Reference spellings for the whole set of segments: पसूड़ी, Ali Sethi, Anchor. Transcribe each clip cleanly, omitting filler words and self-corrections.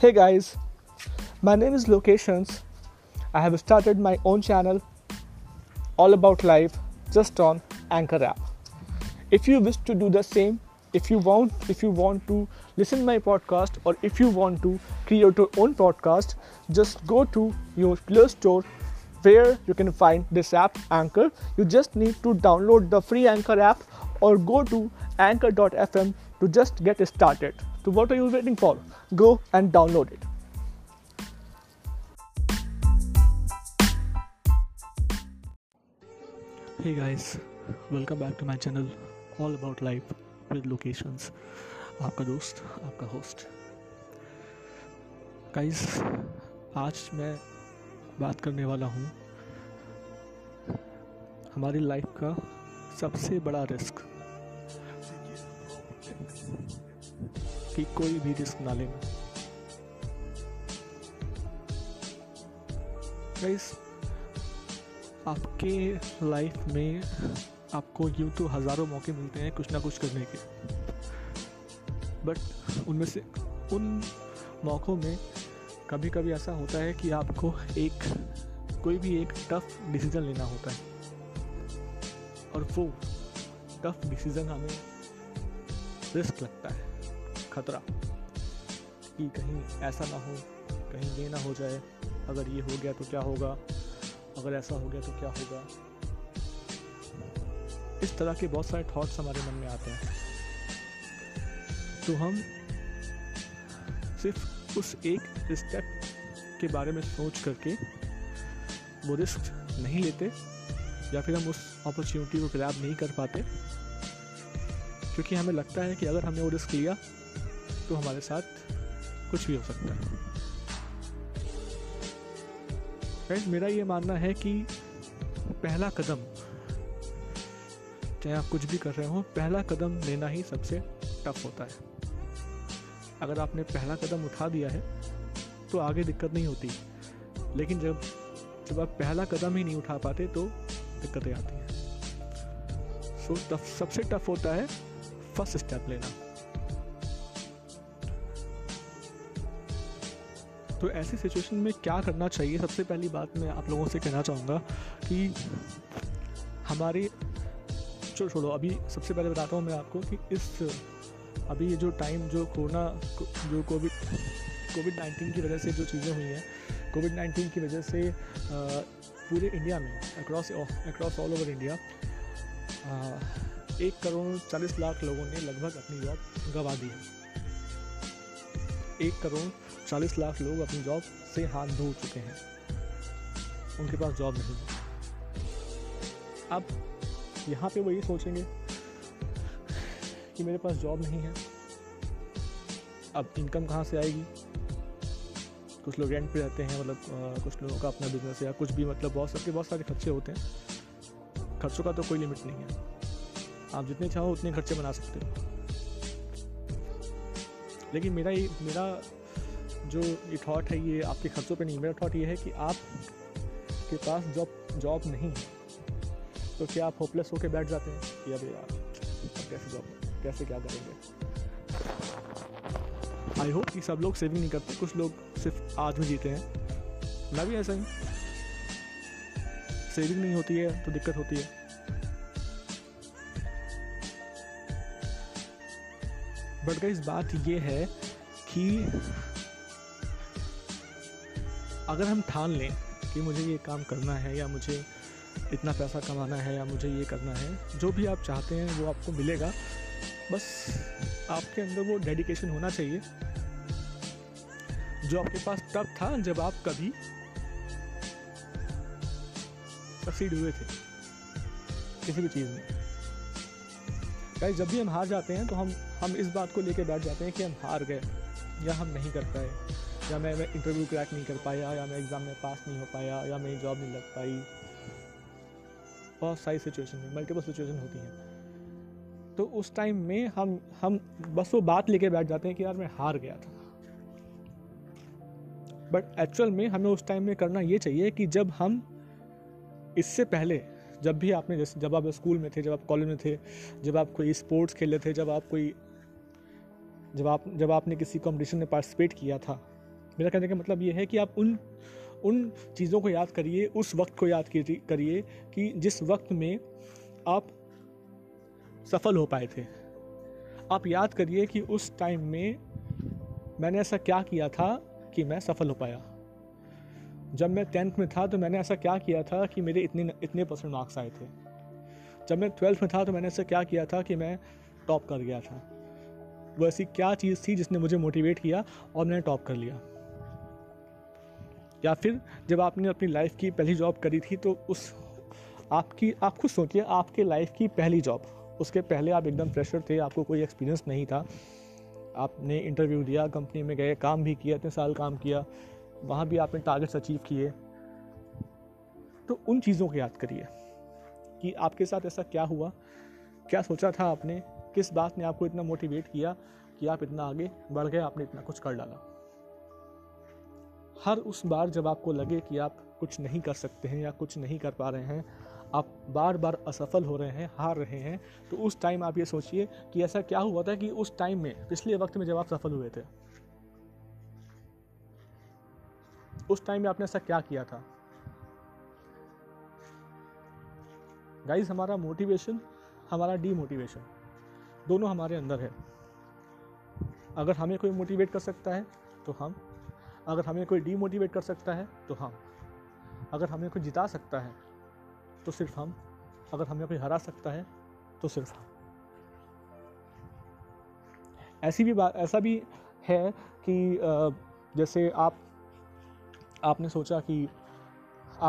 Hey guys, my name is Locations. I have started my own channel all about life just on Anchor app. If you wish to do the same, if you want to listen my podcast, or if you want to create your own podcast, just go to your Play Store where you can find this app Anchor. You just need to download the free Anchor app or go to anchor.fm to just get started. So what are you waiting for? Go and download it. Hey guys, welcome back to my channel All About Life with Locations. आपका दोस्त, आपका host. Guys, आज मैं बात करने वाला हूँ हमारी लाइफ का सबसे बड़ा रिस्क, कि कोई भी रिस्क ना लें. गाइस, आपके लाइफ में आपको यूँ तो हज़ारों मौके मिलते हैं कुछ ना कुछ करने के, बट उनमें से उन मौक़ों में कभी कभी ऐसा होता है कि आपको कोई भी एक टफ़ डिसीज़न लेना होता है, और वो टफ़ डिसीज़न हमें रिस्क लगता है, खतरा, कि कहीं ऐसा ना हो, कहीं ये ना हो जाए, अगर ये हो गया तो क्या होगा, अगर ऐसा हो गया तो क्या होगा. इस तरह के बहुत सारे थॉट्स हमारे मन में आते हैं, तो हम सिर्फ उस एक स्टेप के बारे में सोच करके वो रिस्क नहीं लेते, या फिर हम उस अपॉर्चुनिटी को ग्रैब नहीं कर पाते, क्योंकि हमें लगता है कि अगर हमने वो रिस्क लिया तो हमारे साथ कुछ भी हो सकता है. फ्रेंड्स, मेरा ये मानना है कि पहला कदम, चाहे आप कुछ भी कर रहे हो, पहला कदम लेना ही सबसे टफ होता है. अगर आपने पहला कदम उठा दिया है तो आगे दिक्कत नहीं होती, लेकिन जब आप पहला कदम ही नहीं उठा पाते तो दिक्कतें आती हैं. सो सबसे टफ होता है फर्स्ट स्टेप लेना. तो ऐसी सिचुएशन में क्या करना चाहिए? सबसे पहली बात मैं आप लोगों से कहना चाहूँगा कि हमारे छोड़ो अभी सबसे पहले बताता हूँ मैं आपको कि अभी ये जो टाइम, जो कोविड-19 की वजह से जो चीज़ें हुई हैं, कोविड-19 की वजह से पूरे इंडिया में, अक्रॉस ऑल ओवर इंडिया, 1,40,00,000 लोगों ने लगभग अपनी जॉब गंवा दी है. 1,40,00,000 लोग अपनी जॉब से हाथ धो चुके हैं, उनके पास जॉब नहीं है. अब यहाँ पे वो ये सोचेंगे कि मेरे पास जॉब नहीं है, अब इनकम कहाँ से आएगी? कुछ लोग रेंट पे रहते हैं, मतलब कुछ लोगों का अपना बिजनेस है या कुछ भी, मतलब बहुत सारे खर्चे होते हैं. खर्चों का तो कोई लिमिट नहीं है, आप जितने चाहो उतने खर्चे बना सकते हो. लेकिन मेरा जो ये थॉट है, ये आपके खर्चों पे नहीं. मेरा थॉट ये है कि आप के पास जॉब नहीं है तो क्या आप होपलेस होके बैठ जाते हैं कि अब यार कैसे जॉब, कैसे क्या करेंगे? आई होप कि सब लोग सेविंग नहीं करते, कुछ लोग सिर्फ आज में जीते हैं. मैं भी ऐसा ही, सेविंग नहीं होती है तो दिक्कत होती है. बट गाइस, बात ये है कि अगर हम ठान लें कि मुझे ये काम करना है, या मुझे इतना पैसा कमाना है, या मुझे ये करना है, जो भी आप चाहते हैं वो आपको मिलेगा. बस आपके अंदर वो डेडिकेशन होना चाहिए जो आपके पास तब था जब आप कभी सक्सीड हुए थे किसी भी चीज़ में. गाइस, जब भी हम हार जाते हैं तो हम इस बात को लेके बैठ जाते हैं कि हम हार गए, या हम नहीं कर पाए, या मैं इंटरव्यू क्रैक नहीं कर पाया, या मैं एग्ज़ाम में पास नहीं हो पाया, या मेरी जॉब नहीं लग पाई. बहुत सारी सिचुएशन में, मल्टीपल सिचुएशन होती हैं. तो उस टाइम में हम बस वो बात लेके बैठ जाते हैं कि यार मैं हार गया था. बट एक्चुअल में हमें उस टाइम में करना ये चाहिए कि जब हम, इससे पहले जब भी आपने, जैसे जब आप स्कूल में थे, जब आप कॉलेज में थे, जब आप कोई स्पोर्ट्स खेले थे, जब आपने किसी कॉम्पिटिशन में पार्टिसिपेट किया था, मेरा कहने का मतलब ये है कि आप उन चीज़ों को याद करिए, उस वक्त को याद करिए कि जिस वक्त में आप सफल हो पाए थे। आप याद करिए कि उस टाइम में मैंने ऐसा क्या किया था कि मैं सफल हो पाया। जब मैं 10th में था तो मैंने ऐसा क्या किया था कि मेरे इतने परसेंट मार्क्स आए थे। जब मैं 12th में था तो मैंने ऐसा क्या किया था कि मैं टॉप कर गया था। वो ऐसी क्या चीज़ थी जिसने मुझे मोटिवेट किया और मैंने टॉप कर लिया। या फिर जब आपने अपनी लाइफ की पहली जॉब करी थी तो उस आप खुद सोचिए, आपके लाइफ की पहली जॉब, उसके पहले आप एकदम फ्रेशर थे, आपको कोई एक्सपीरियंस नहीं था। आपने इंटरव्यू दिया, कंपनी में गए, काम भी किया, इतने साल काम किया, वहाँ भी आपने टारगेट्स अचीव किए। तो उन चीज़ों को याद करिए कि आपके साथ ऐसा क्या हुआ, क्या सोचा था आपने, किस बात ने आपको इतना मोटिवेट किया कि आप इतना आगे बढ़ गए, आपने इतना कुछ कर डाला। हर उस बार जब आपको लगे कि आप कुछ नहीं कर सकते हैं या कुछ नहीं कर पा रहे हैं, आप बार बार असफल हो रहे हैं, हार रहे हैं, तो उस टाइम आप ये सोचिए कि ऐसा क्या हुआ था कि उस टाइम में, पिछले वक्त में जब आप सफल हुए थे, उस टाइम में आपने ऐसा क्या किया था। गाइस, हमारा मोटिवेशन, हमारा डीमोटिवेशन दोनों हमारे अंदर है। अगर हमें कोई मोटिवेट कर सकता है तो हम, अगर हमें कोई डीमोटिवेट कर सकता है तो हम, अगर हमें कोई जिता सकता है तो सिर्फ हम, अगर हमें कोई हरा सकता है तो सिर्फ हम। ऐसा भी है कि जैसे आपने सोचा कि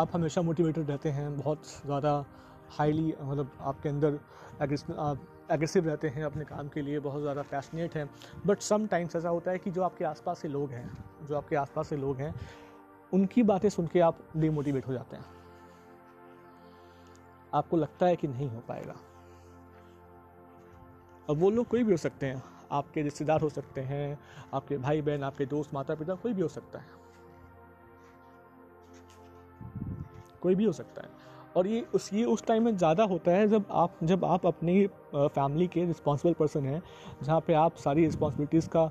आप हमेशा मोटिवेटेड रहते हैं, बहुत ज़्यादा हाईली, मतलब आपके अंदर एग्रेसिव रहते हैं अपने काम के लिए, बहुत ज़्यादा पैशनेट हैं। बट समटाइम्स ऐसा होता है कि जो आपके आसपास से लोग हैं उनकी बातें सुन के आप डीमोटिवेट हो जाते हैं। आपको लगता है कि नहीं हो पाएगा। अब वो लोग कोई भी हो सकते हैं, आपके रिश्तेदार हो सकते हैं, आपके भाई बहन, आपके दोस्त, माता पिता, कोई भी हो सकता है। और ये उस टाइम में ज़्यादा होता है जब आप अपनी फैमिली के रिस्पॉन्सिबल पर्सन हैं, जहाँ पे आप सारी रिस्पॉन्सिबिलिटीज़ का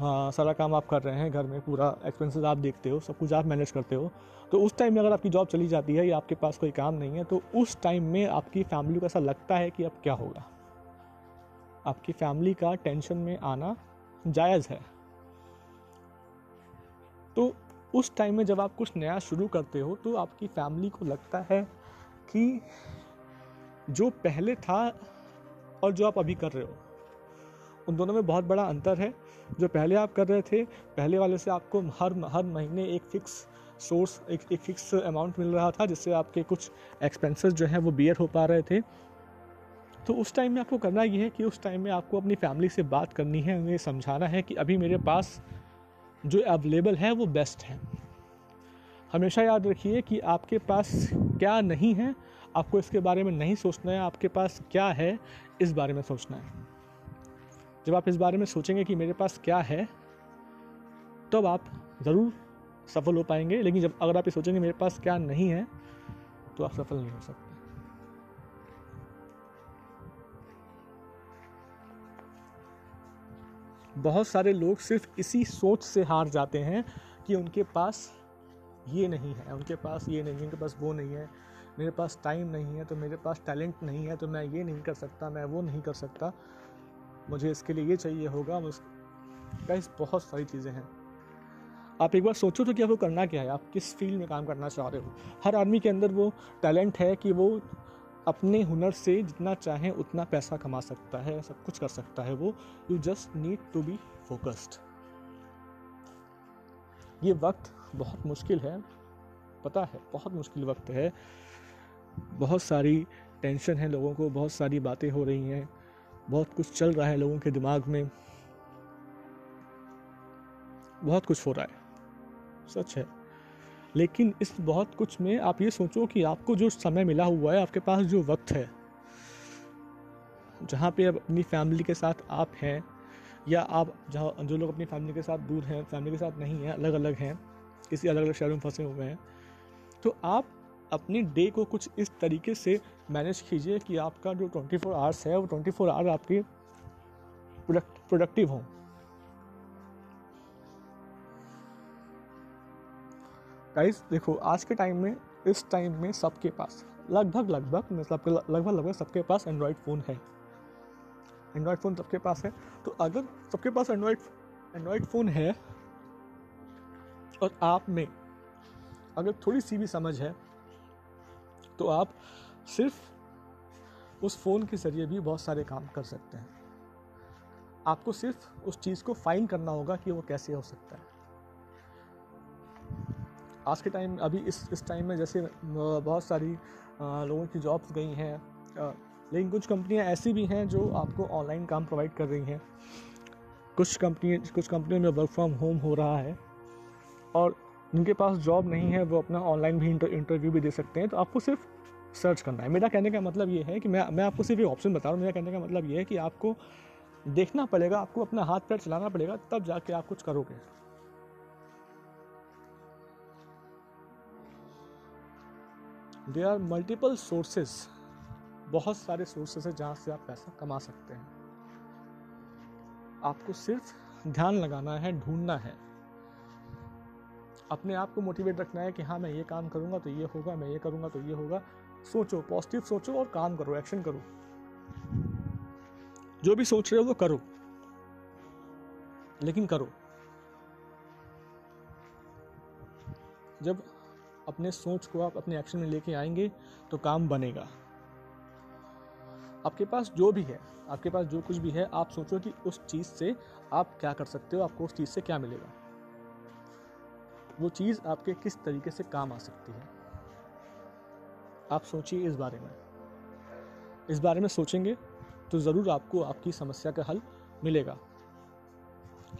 सारा काम आप कर रहे हैं, घर में पूरा एक्सपेंसेस आप देखते हो, सब कुछ आप मैनेज करते हो। तो उस टाइम में अगर आपकी जॉब चली जाती है या आपके पास कोई काम नहीं है, तो उस टाइम में आपकी फैमिली को ऐसा लगता है कि अब क्या होगा। आपकी फैमिली का टेंशन में आना जायज़ है। तो उस टाइम में जब आप कुछ नया शुरू करते हो तो आपकी फैमिली को लगता है कि जो पहले था और जो आप अभी कर रहे हो, उन दोनों में बहुत बड़ा अंतर है। जो पहले आप कर रहे थे, पहले वाले से आपको हर महीने एक फ़िक्स सोर्स, एक फ़िक्स अमाउंट मिल रहा था, जिससे आपके कुछ एक्सपेंसेस जो हैं वो बियर हो पा रहे थे। तो उस टाइम में आपको करना ये है कि उस टाइम में आपको अपनी फैमिली से बात करनी है, उन्हें समझाना है कि अभी मेरे पास जो अवेलेबल है वो बेस्ट है। हमेशा याद रखिए कि आपके पास क्या नहीं है, आपको इसके बारे में नहीं सोचना है, आपके पास क्या है इस बारे में सोचना है। जब आप इस बारे में सोचेंगे कि मेरे पास क्या है, तब आप ज़रूर सफल हो पाएंगे। लेकिन जब अगर आप ये सोचेंगे मेरे पास क्या नहीं है, तो आप सफल नहीं हो सकते। बहुत सारे लोग सिर्फ इसी सोच से हार जाते हैं कि उनके पास ये नहीं है, उनके पास वो नहीं है, मेरे पास टाइम नहीं है, तो मेरे पास टैलेंट नहीं है, तो मैं ये नहीं कर सकता, मैं वो नहीं कर सकता, मुझे इसके लिए ये चाहिए होगा। गाइस, बहुत सारी चीज़ें हैं। आप एक बार सोचो तो कि आपको करना क्या है, आप किस फील्ड में काम करना चाह रहे हो। हर आदमी के अंदर वो टैलेंट है कि वो अपने हुनर से जितना चाहे उतना पैसा कमा सकता है, सब कुछ कर सकता है वो। You just need to be focused. ये वक्त बहुत मुश्किल है, पता है, बहुत मुश्किल वक्त है। बहुत सारी टेंशन है लोगों को, बहुत सारी बातें हो रही हैं, बहुत कुछ चल रहा है लोगों के दिमाग में, बहुत कुछ हो रहा है, सच है। लेकिन इस बहुत कुछ में आप ये सोचो कि आपको जो समय मिला हुआ है, आपके पास जो वक्त है, जहाँ पे अब अपनी फैमिली के साथ आप हैं, या आप जहाँ जो लोग अपनी फैमिली के साथ दूर हैं, फैमिली के साथ नहीं हैं, अलग अलग हैं, किसी अलग अलग शहरों में फंसे हुए हैं, तो आप अपने डे को कुछ इस तरीके से मैनेज कीजिए कि आपका जो 24 आवर्स है वो 24 आवर आपके प्रोडक्टिव हों। गाइस देखो आज के टाइम में इस टाइम में सबके पास लगभग सबके पास एंड्रॉयड फ़ोन सबके पास है। तो अगर सबके पास एंड्रॉयड फ़ोन है और आप में अगर थोड़ी सी भी समझ है तो आप सिर्फ उस फ़ोन के ज़रिए भी बहुत सारे काम कर सकते हैं। आपको सिर्फ उस चीज़ को फाइंड करना होगा कि वो कैसे हो सकता है। आज के टाइम अभी इस टाइम में जैसे बहुत सारी लोगों की जॉब्स गई हैं, लेकिन कुछ कंपनियां ऐसी भी हैं जो आपको ऑनलाइन काम प्रोवाइड कर रही हैं। कुछ कंपनियों में वर्क फ्रॉम होम हो रहा है और जिनके पास जॉब नहीं है वो अपना ऑनलाइन भी इंटरव्यू भी दे सकते हैं। तो आपको सिर्फ सर्च करना है। मेरा कहने का मतलब ये है कि मैं आपको सिर्फ ये ऑप्शन बता रहा हूँ। मेरा कहने का मतलब ये है कि आपको देखना पड़ेगा, आपको अपना हाथ पैर चलाना पड़ेगा, तब जाके आप कुछ करोगे। There are multiple sources, बहुत सारे सोर्सेस हैं जहाँ से आप पैसा कमा सकते हैं। आपको सिर्फ ध्यान लगाना है, ढूंढना है, अपने आप को मोटिवेट रखना है कि हाँ मैं ये काम करूँगा तो ये होगा, मैं ये करूँगा तो ये होगा। सोचो, पॉजिटिव सोचो और काम करो, एक्शन करो। जो भी सोच रहे हो वो करो, लेकिन करो। जब अपने सोच को आप अपने एक्शन में लेके आएंगे तो काम बनेगा। आपके पास जो भी है, आपके पास जो कुछ भी है, आप सोचो कि उस चीज़ से आप क्या कर सकते हो, आपको उस चीज़ से क्या मिलेगा, वो चीज़ आपके किस तरीके से काम आ सकती है। आप सोचिए इस बारे में सोचेंगे तो ज़रूर आपको आपकी समस्या का हल मिलेगा।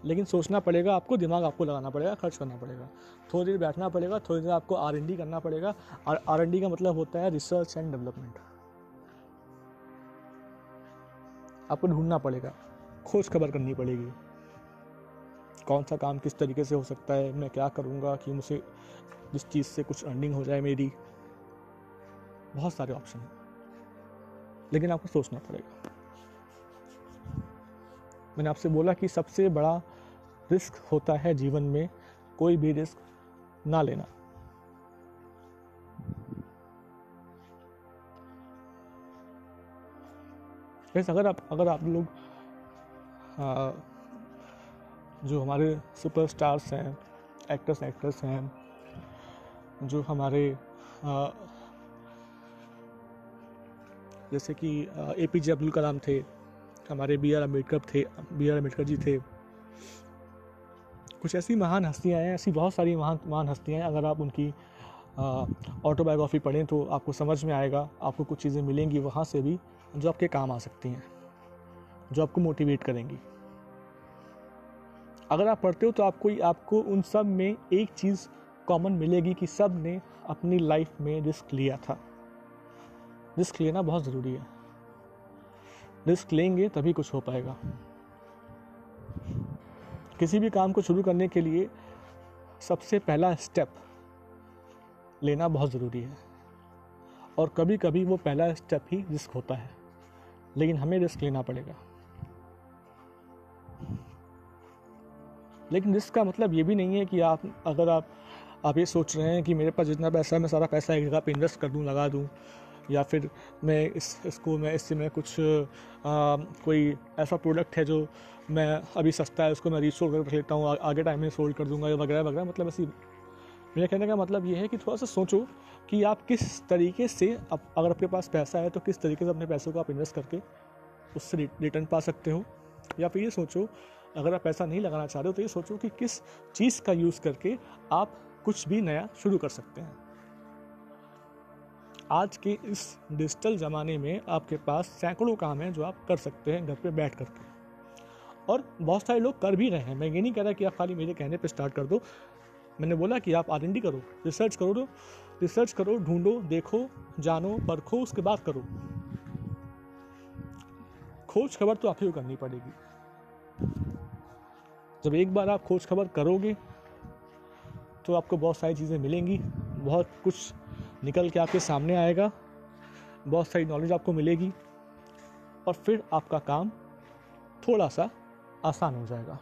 लेकिन सोचना पड़ेगा, आपको दिमाग आपको लगाना पड़ेगा, खर्च करना पड़ेगा, थोड़ी देर बैठना पड़ेगा, थोड़ी देर आपको R&D करना पड़ेगा। R&D का मतलब होता है रिसर्च एंड डेवलपमेंट। आपको ढूंढना पड़ेगा, खोज खबर करनी पड़ेगी, कौन सा काम किस तरीके से हो सकता है, मैं क्या करूँगा कि मुझे इस चीज़ से कुछ अर्निंग हो जाए मेरी। बहुत सारे ऑप्शन हैं, लेकिन आपको सोचना पड़ेगा। मैंने आपसे बोला कि सबसे बड़ा रिस्क होता है जीवन में कोई भी रिस्क ना लेना। बस अगर आप लोग जो हमारे सुपरस्टार्स हैं, एक्टर्स एक्ट्रेस हैं, जो हमारे जैसे कि APJ अब्दुल कलाम थे, हमारे बी आर अम्बेडकर जी थे, कुछ ऐसी महान हस्तियाँ हैं, ऐसी बहुत सारी महान हस्तियाँ हैं। अगर आप उनकी ऑटोबायोग्राफी पढ़ें तो आपको समझ में आएगा, आपको कुछ चीज़ें मिलेंगी वहाँ से भी जो आपके काम आ सकती हैं, जो आपको मोटिवेट करेंगी। अगर आप पढ़ते हो तो आपको उन सब में एक चीज़ कॉमन मिलेगी कि सब ने अपनी लाइफ में रिस्क लिया था। रिस्क लेना बहुत ज़रूरी है, रिस्क लेंगे तभी कुछ हो पाएगा। किसी भी काम को शुरू करने के लिए सबसे पहला स्टेप लेना बहुत ज़रूरी है और कभी कभी वो पहला स्टेप ही रिस्क होता है, लेकिन हमें रिस्क लेना पड़ेगा। लेकिन रिस्क का मतलब ये भी नहीं है कि अगर आप ये सोच रहे हैं कि मेरे पास जितना पैसा है मैं सारा पैसा एक जगह पे इन्वेस्ट कर दूँ, लगा दूँ, या फिर इससे मैं कुछ कोई ऐसा प्रोडक्ट है जो मैं अभी सस्ता है उसको मैं रीसोल्ड करके लेता हूँ, आगे टाइम में सोल्ड कर दूंगा वगैरह वगैरह। मतलब ऐसी, मेरे कहने का मतलब ये है कि थोड़ा सा सोचो कि आप किस तरीके से, अगर आपके पास पैसा है तो किस तरीके से अपने पैसों को आप इन्वेस्ट करके उससे रिटर्न पा सकते हो। या फिर ये सोचो, अगर आप पैसा नहीं लगाना चाह रहे हो तो ये सोचो कि किस चीज़ का यूज़ करके आप कुछ भी नया शुरू कर सकते हैं। आज के इस डिजिटल ज़माने में आपके पास सैकड़ों काम हैं जो आप कर सकते हैं घर पे बैठ करके, और बहुत सारे लोग कर भी रहे हैं। मैं ये नहीं कह रहा कि आप खाली मेरे कहने पे स्टार्ट कर दो। मैंने बोला कि आप R&D करो, रिसर्च करो, ढूंढो, देखो, जानो, परखो, उसके बाद करो। खोज खबर तो आपको करनी पड़ेगी। जब एक बार आप खोज खबर करोगे तो आपको बहुत सारी चीज़ें मिलेंगी, बहुत कुछ निकल के आपके सामने आएगा, बहुत सारी नॉलेज आपको मिलेगी और फिर आपका काम थोड़ा सा आसान हो जाएगा।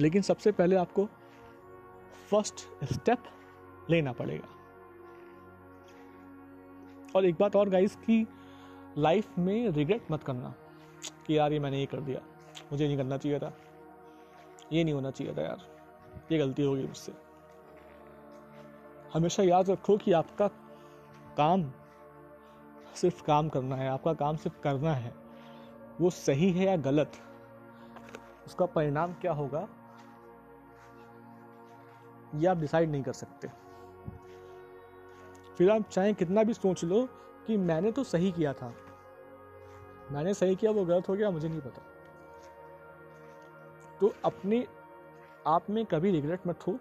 लेकिन सबसे पहले आपको फर्स्ट स्टेप लेना पड़ेगा। और एक बात और गाइस, की लाइफ में रिग्रेट मत करना कि यार ये मैंने ये कर दिया, मुझे नहीं करना चाहिए था, ये नहीं होना चाहिए था, यार ये गलती हो गई मुझसे। हमेशा याद रखो कि आपका काम सिर्फ काम करना है, आपका काम सिर्फ करना है। वो सही है या गलत, उसका परिणाम क्या होगा ये आप डिसाइड नहीं कर सकते। फिर आप चाहे कितना भी सोच लो कि मैंने तो सही किया था, मैंने सही किया, वो गलत हो गया मुझे नहीं पता। तो अपने आप में कभी रिग्रेट मत हो,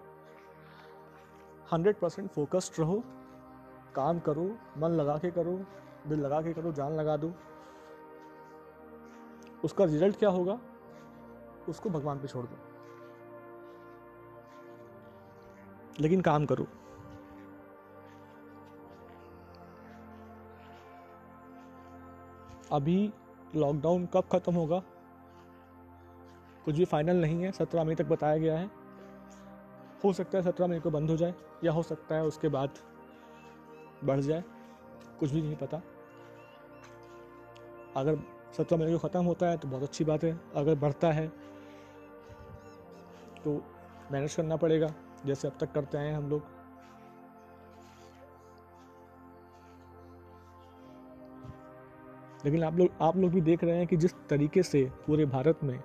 100% फोकस्ड रहो, काम करो, मन लगा के करो, दिल लगा के करो, जान लगा दो। उसका रिजल्ट क्या होगा उसको भगवान पे छोड़ दो, लेकिन काम करो। अभी लॉकडाउन कब खत्म होगा कुछ भी फाइनल नहीं है, 17 मई तक बताया गया है। हो सकता है 17 मई को बंद हो जाए, या हो सकता है उसके बाद बढ़ जाए, कुछ भी नहीं पता। अगर 17 मई को ख़त्म होता है तो बहुत अच्छी बात है, अगर बढ़ता है तो मैनेज करना पड़ेगा जैसे अब तक करते आए हैं हम लोग। लेकिन आप लोग भी देख रहे हैं कि जिस तरीके से पूरे भारत में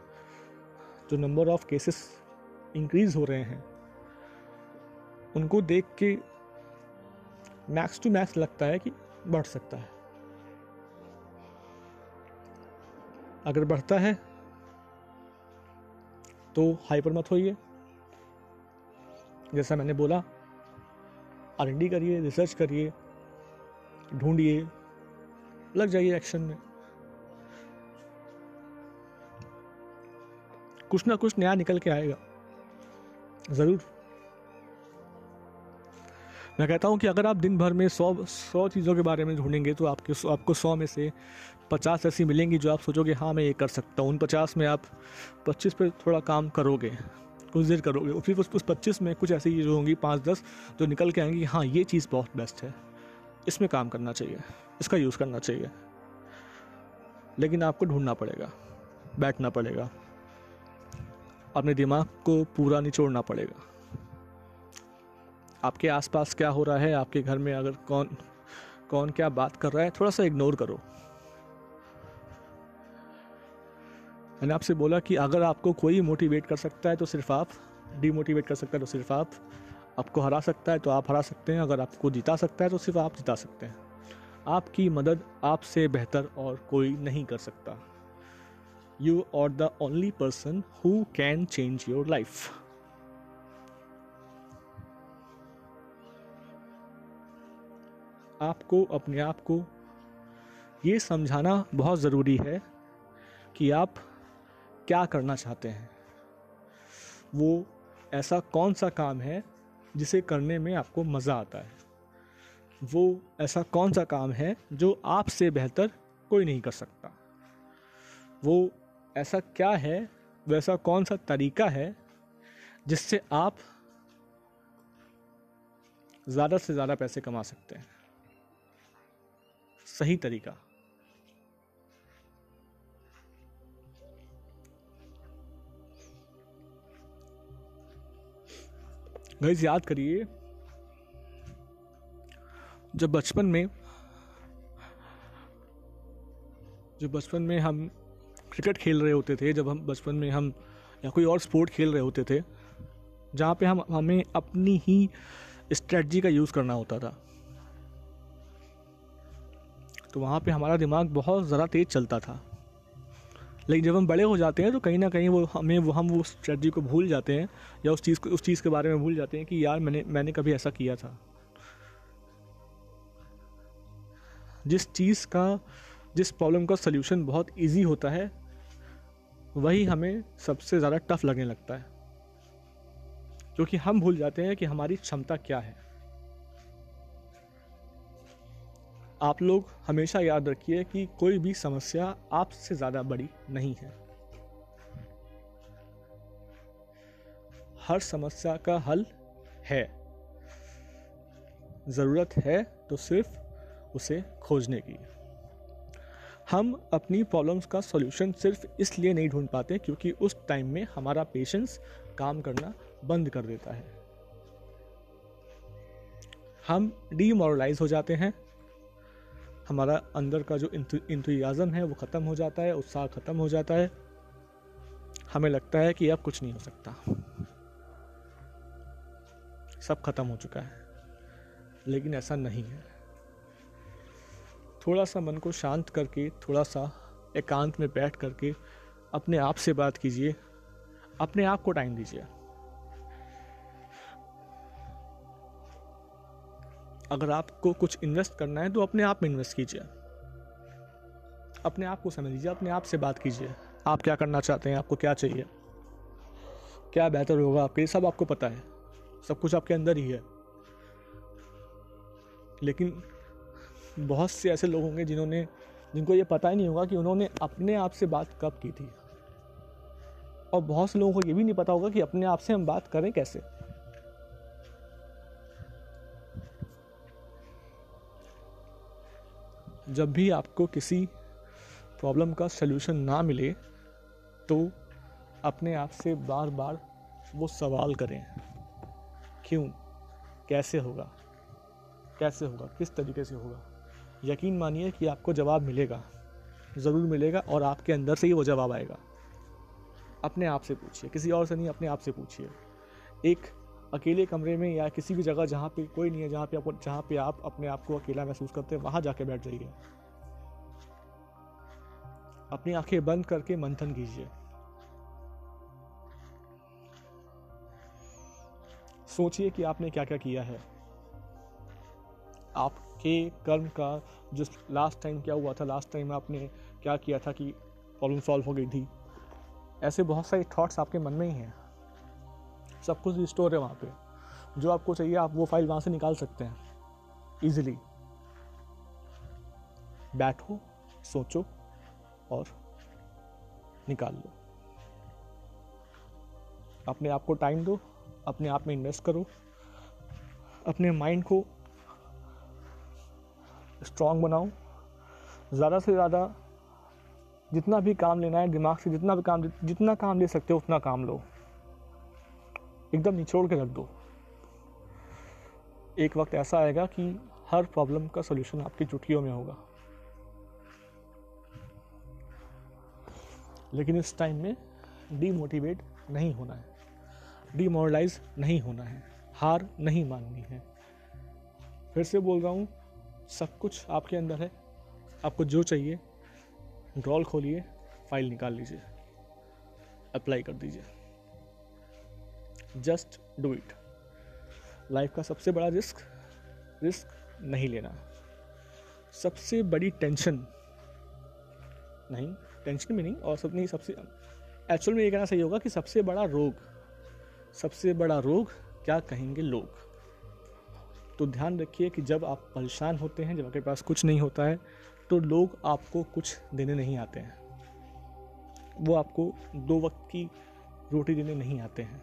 जो नंबर ऑफ केसेस इंक्रीज़ हो रहे हैं, उनको देख के मैक्स टू मैक्स लगता है कि बढ़ सकता है। अगर बढ़ता है तो हाइपर मत होइए, जैसा मैंने बोला, R&D करिए, रिसर्च करिए, ढूंढिए, लग जाइए एक्शन में। कुछ ना कुछ नया निकल के आएगा ज़रूर। मैं कहता हूँ कि अगर आप दिन भर में 100 चीज़ों के बारे में ढूंढेंगे तो आपको 100 में से 50 ऐसी मिलेंगी जो आप सोचोगे हाँ मैं ये कर सकता हूँ। उन 50 में आप 25 पे थोड़ा काम करोगे, कुछ देर करोगे, फिर उस 25 में कुछ ऐसी चीज़ें होंगी 5-10 जो निकल के आएंगी, हाँ ये चीज़ बहुत बेस्ट है, इसमें काम करना चाहिए, इसका यूज़ करना चाहिए। लेकिन आपको ढूंढना पड़ेगा, बैठना पड़ेगा, अपने दिमाग को पूरा निचोड़ना पड़ेगा। आपके आसपास क्या हो रहा है, आपके घर में अगर कौन क्या बात कर रहा है, थोड़ा सा इग्नोर करो। मैंने आपसे बोला कि अगर आपको कोई मोटिवेट कर सकता है तो सिर्फ आप, डीमोटिवेट कर सकता है तो सिर्फ आप, आपको हरा सकता है तो आप हरा सकते हैं, अगर आपको जिता सकता है तो सिर्फ आप जिता सकते हैं। आपकी मदद आपसे बेहतर और कोई नहीं कर सकता। You are the only person who can change your life. आपको अपने आप को ये समझाना बहुत ज़रूरी है कि आप क्या करना चाहते हैं, वो ऐसा कौन सा काम है जिसे करने में आपको मज़ा आता है, वो ऐसा कौन सा काम है जो आपसे बेहतर कोई नहीं कर सकता, वो ऐसा क्या है, वैसा कौन सा तरीका है जिससे आप ज़्यादा से ज़्यादा पैसे कमा सकते हैं, सही तरीका। गाइस याद करिए जब बचपन में हम क्रिकेट खेल रहे होते थे, जब हम बचपन में हम या कोई और स्पोर्ट खेल रहे होते थे जहाँ पे हमें अपनी ही स्ट्रेटजी का यूज़ करना होता था, तो वहाँ पे हमारा दिमाग बहुत ज़रा तेज़ चलता था। लेकिन जब हम बड़े हो जाते हैं तो कहीं ना कहीं हम वो स्ट्रेटजी को भूल जाते हैं, या उस चीज़ के बारे में भूल जाते हैं कि यार मैंने कभी ऐसा किया था। जिस प्रॉब्लम का सल्यूशन बहुत इजी होता है वही हमें सबसे ज़्यादा टफ लगने लगता है, क्योंकि हम भूल जाते हैं कि हमारी क्षमता क्या है। आप लोग हमेशा याद रखिए कि कोई भी समस्या आपसे ज़्यादा बड़ी नहीं है। हर समस्या का हल है, ज़रूरत है तो सिर्फ उसे खोजने की। हम अपनी प्रॉब्लम्स का सॉल्यूशन सिर्फ इसलिए नहीं ढूंढ पाते क्योंकि उस टाइम में हमारा पेशेंस काम करना बंद कर देता है। हम डीमोरलाइज हो जाते हैं, हमारा अंदर का जो इंथुसियाज़म है वो ख़त्म हो जाता है, उत्साह ख़त्म हो जाता है, हमें लगता है कि अब कुछ नहीं हो सकता, सब ख़त्म हो चुका है। लेकिन ऐसा नहीं है। थोड़ा सा मन को शांत करके, थोड़ा सा एकांत में बैठ करके अपने आप से बात कीजिए, अपने आप को टाइम दीजिए। अगर आपको कुछ इन्वेस्ट करना है तो अपने आप में इन्वेस्ट कीजिए, अपने आप को समझिए, अपने आप से बात कीजिए। आप क्या करना चाहते हैं, आपको क्या चाहिए, क्या बेहतर होगा आपके लिए, सब आपको पता है, सब कुछ आपके अंदर ही है। लेकिन बहुत से ऐसे लोग होंगे जिनको ये पता ही नहीं होगा कि उन्होंने अपने आप से बात कब की थी, और बहुत से लोगों को ये भी नहीं पता होगा कि अपने आप से हम बात करें कैसे। जब भी आपको किसी प्रॉब्लम का सलूशन ना मिले तो अपने आप से बार बार वो सवाल करें, क्यों, कैसे होगा, कैसे होगा, किस तरीके से होगा। यकीन मानिए कि आपको जवाब मिलेगा, ज़रूर मिलेगा, और आपके अंदर से ही वो जवाब आएगा। अपने आप से पूछिए, किसी और से नहीं, अपने आप से पूछिए। एक अकेले कमरे में या किसी भी जगह जहाँ पे कोई नहीं है, जहाँ पे आप अपने आप को अकेला महसूस करते हैं, वहाँ जाके बैठ जाइए। अपनी आंखें बंद करके मंथन कीजिए, सोचिए कि आपने क्या क्या किया है, आपके कर्म का जो लास्ट टाइम क्या हुआ था, लास्ट टाइम आपने क्या किया था कि प्रॉब्लम सॉल्व हो गई थी। ऐसे बहुत सारे थॉट्स आपके मन में ही हैं, सब कुछ स्टोर है वहाँ पे। जो आपको चाहिए आप वो फाइल वहाँ से निकाल सकते हैं इजीली। बैठो, सोचो और निकाल लो। अपने आप को टाइम दो, अपने आप में इन्वेस्ट करो, अपने माइंड को स्ट्रॉन्ग बनाओ। ज़्यादा से ज़्यादा जितना भी काम लेना है दिमाग से, जितना काम ले सकते हो उतना काम लो, एकदम निचोड़ के रख दो। एक वक्त ऐसा आएगा कि हर प्रॉब्लम का सलूशन आपकी चुटकियों में होगा। लेकिन इस टाइम में डीमोटिवेट नहीं होना है, डीमोरलाइज नहीं होना है, हार नहीं माननी है। फिर से बोल रहा हूँ, सब कुछ आपके अंदर है, आपको जो चाहिए ड्रॉल खोलिए, फाइल निकाल लीजिए, अप्लाई कर दीजिए। Just do it. लाइफ का सबसे बड़ा रिस्क नहीं लेना, सबसे बड़ी एक्चुअल में ये कहना सही होगा कि सबसे बड़ा रोग क्या कहेंगे लोग। तो ध्यान रखिए कि जब आप परेशान होते हैं, जब आपके पास कुछ नहीं होता है, तो लोग आपको कुछ देने नहीं आते हैं, वो आपको दो वक्त की रोटी देने नहीं आते हैं।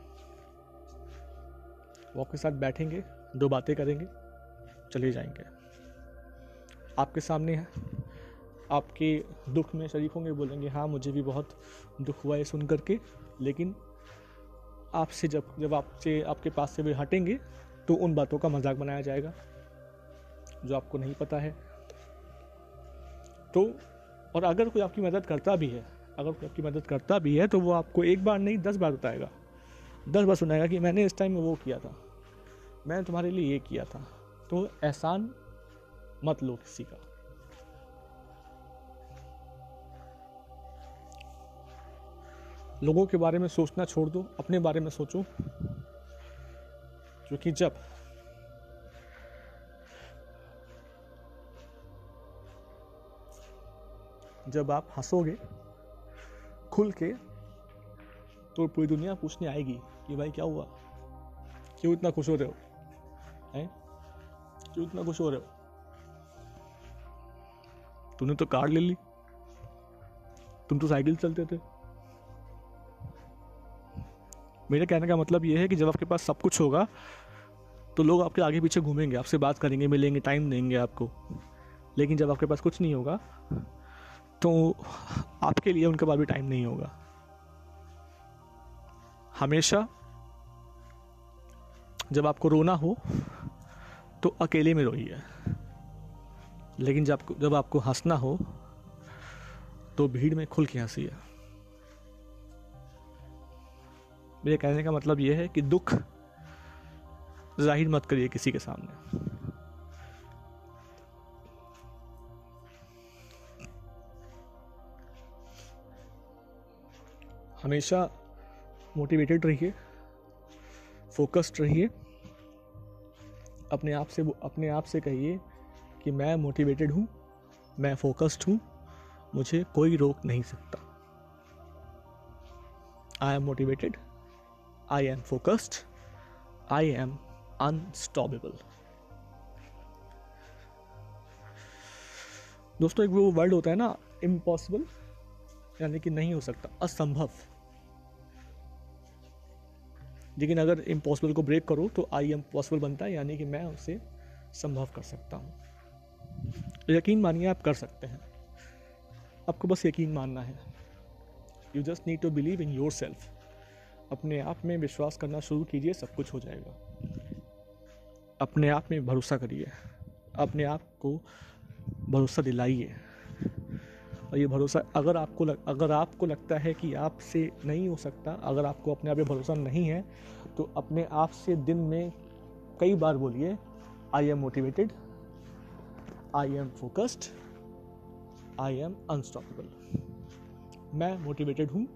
वो आपके साथ बैठेंगे, दो बातें करेंगे, चले जाएंगे। आपके सामने है, आपके दुख में शरीक होंगे, बोलेंगे हाँ मुझे भी बहुत दुख हुआ है सुन करके। लेकिन आपसे जब आपसे आपके पास से वे हटेंगे तो उन बातों का मजाक बनाया जाएगा जो आपको नहीं पता है। तो और अगर कोई आपकी मदद करता भी है तो वो आपको एक बार नहीं 10 बार बताएगा, 10 बार सुनाएगा कि मैंने इस टाइम में वो किया था, मैंने तुम्हारे लिए ये किया था। तो एहसान मत लो किसी का। लोगों के बारे में सोचना छोड़ दो, अपने बारे में सोचो। क्योंकि जब जब आप हंसोगे खुल के तो पूरी दुनिया पूछने आएगी कि भाई क्या हुआ, क्यों इतना खुश हो रहे हो? तूने तो कार ले ली, तुम तो साइकिल चलते थे, मेरे कहने का मतलब ये है कि जब आपके पास सब कुछ होगा तो लोग आपके आगे पीछे घूमेंगे, आपसे बात करेंगे, मिलेंगे, टाइम देंगे आपको। लेकिन जब आपके पास कुछ नहीं होगा तो आपके लिए उनके पास भी टाइम नहीं होगा। हमेशा जब आपको रोना हो तो अकेले में रोइए, लेकिन जब आपको हंसना हो तो भीड़ में खुल के हंसिए। मेरे कहने का मतलब यह है कि दुख जाहिर मत करिए किसी के सामने। हमेशा मोटिवेटेड रहिए, फोकस्ड रहिए। अपने आप से कहिए कि मैं मोटिवेटेड हूँ, मैं फोकस्ड हूँ, मुझे कोई रोक नहीं सकता। I am motivated, I am focused, I am unstoppable. दोस्तों, एक वो वर्ड होता है ना, इम्पॉसिबल, यानी कि नहीं हो सकता, असंभव। लेकिन अगर इम्पॉसिबल को ब्रेक करो तो आई एम पॉसिबल बनता है, यानी कि मैं उसे संभव कर सकता हूँ। यकीन मानिए, आप कर सकते हैं, आपको बस यकीन मानना है। You just need to believe in your self. अपने आप में विश्वास करना शुरू कीजिए, सब कुछ हो जाएगा। अपने आप में भरोसा करिए, अपने आप को भरोसा दिलाइए। और ये भरोसा, अगर आपको लगता है कि आपसे नहीं हो सकता, अगर आपको अपने आप पे भरोसा नहीं है, तो अपने आप से दिन में कई बार बोलिए, I am motivated, I am focused, I am unstoppable. मैं मोटिवेटेड हूँ,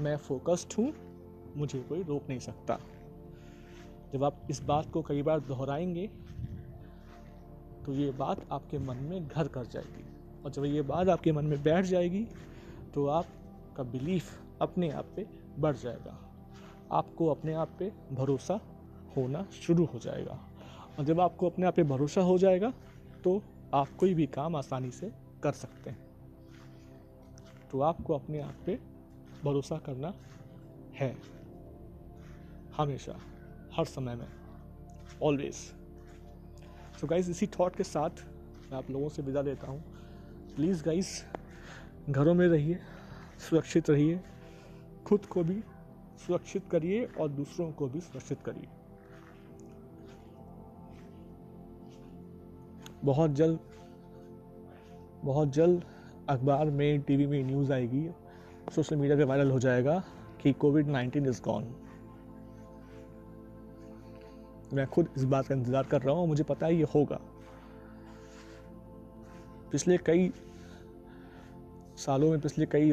मैं फोकस्ड हूँ, मुझे कोई रोक नहीं सकता। जब आप इस बात को कई बार दोहराएंगे तो ये बात आपके मन में घर कर जाएगी, और जब ये बात आपके मन में बैठ जाएगी तो आपका बिलीफ अपने आप पे बढ़ जाएगा, आपको अपने आप पे भरोसा होना शुरू हो जाएगा। और जब आपको अपने आप पे भरोसा हो जाएगा तो आप कोई भी काम आसानी से कर सकते हैं। तो आपको अपने आप पे भरोसा करना है, हमेशा, हर समय में, ऑलवेज। सो गाइज, इसी थॉट के साथ मैं आप लोगों से विदा लेता हूँ। प्लीज़ गाइस, घरों में रहिए, सुरक्षित रहिए, खुद को भी सुरक्षित करिए और दूसरों को भी सुरक्षित करिए। बहुत जल्द अखबार में, टीवी में न्यूज़ आएगी, सोशल मीडिया पे वायरल हो जाएगा कि कोविड-19 इज़ गॉन। मैं खुद इस बात का इंतज़ार कर रहा हूँ, मुझे पता है ये होगा। पिछले कई सालों में,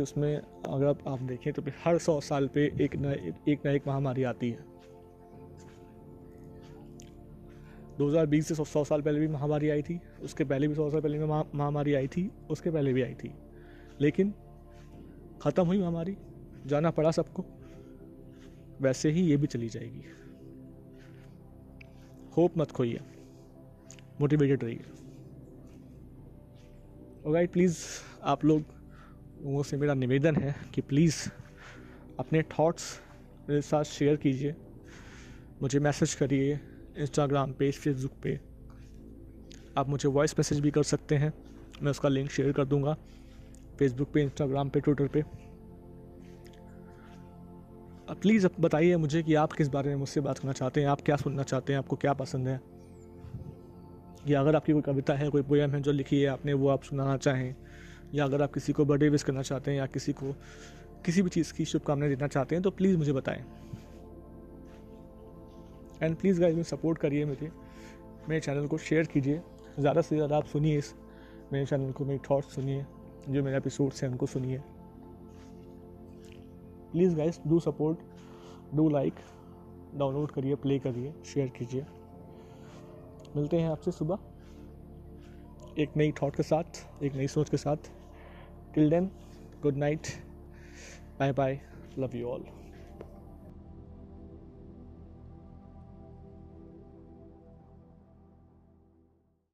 उसमें अगर आप देखें तो हर 100 साल पे एक महामारी आती है। 2020 से 100 साल पहले भी महामारी आई थी, उसके पहले भी 100 साल पहले भी महामारी आई थी, उसके पहले भी आई थी, लेकिन ख़त्म हुई महामारी, जाना पड़ा सबको। वैसे ही ये भी चली जाएगी। होप मत खोइए, मोटिवेटेड रहिए। ऑलराइट, प्लीज़ आप लोगों से मेरा निवेदन है कि प्लीज़ अपने थॉट्स मेरे साथ शेयर कीजिए, मुझे मैसेज करिए इंस्टाग्राम पेज, फेसबुक पे। आप मुझे वॉइस मैसेज भी कर सकते हैं, मैं उसका लिंक शेयर कर दूंगा फेसबुक पे, इंस्टाग्राम पे, ट्विटर पे। प्लीज़ बताइए मुझे कि आप किस बारे में मुझसे बात करना चाहते हैं, आप क्या सुनना चाहते हैं, आपको क्या पसंद है, या अगर आपकी कोई कविता है, कोई पोएम है जो लिखी है आपने, वो आप सुनाना चाहें, या अगर आप किसी को बर्थडे विश करना चाहते हैं या किसी को किसी भी चीज़ की शुभकामनाएं देना चाहते हैं, तो प्लीज़ मुझे बताएं। एंड प्लीज़ गाइस, सपोर्ट करिए मुझे, मेरे चैनल को शेयर कीजिए, ज़्यादा से ज़्यादा आप सुनिए इस मेरे चैनल को, मेरे थॉट्स सुनिए, जो मेरे एपिसोड्स हैं उनको सुनिए। Please guys, do support, do like, download करिए, प्ले करिए, शेयर कीजिए। मिलते हैं आपसे सुबह एक नई थॉट के साथ, एक नई सोच के साथ। Till then, good night, bye bye, love you all.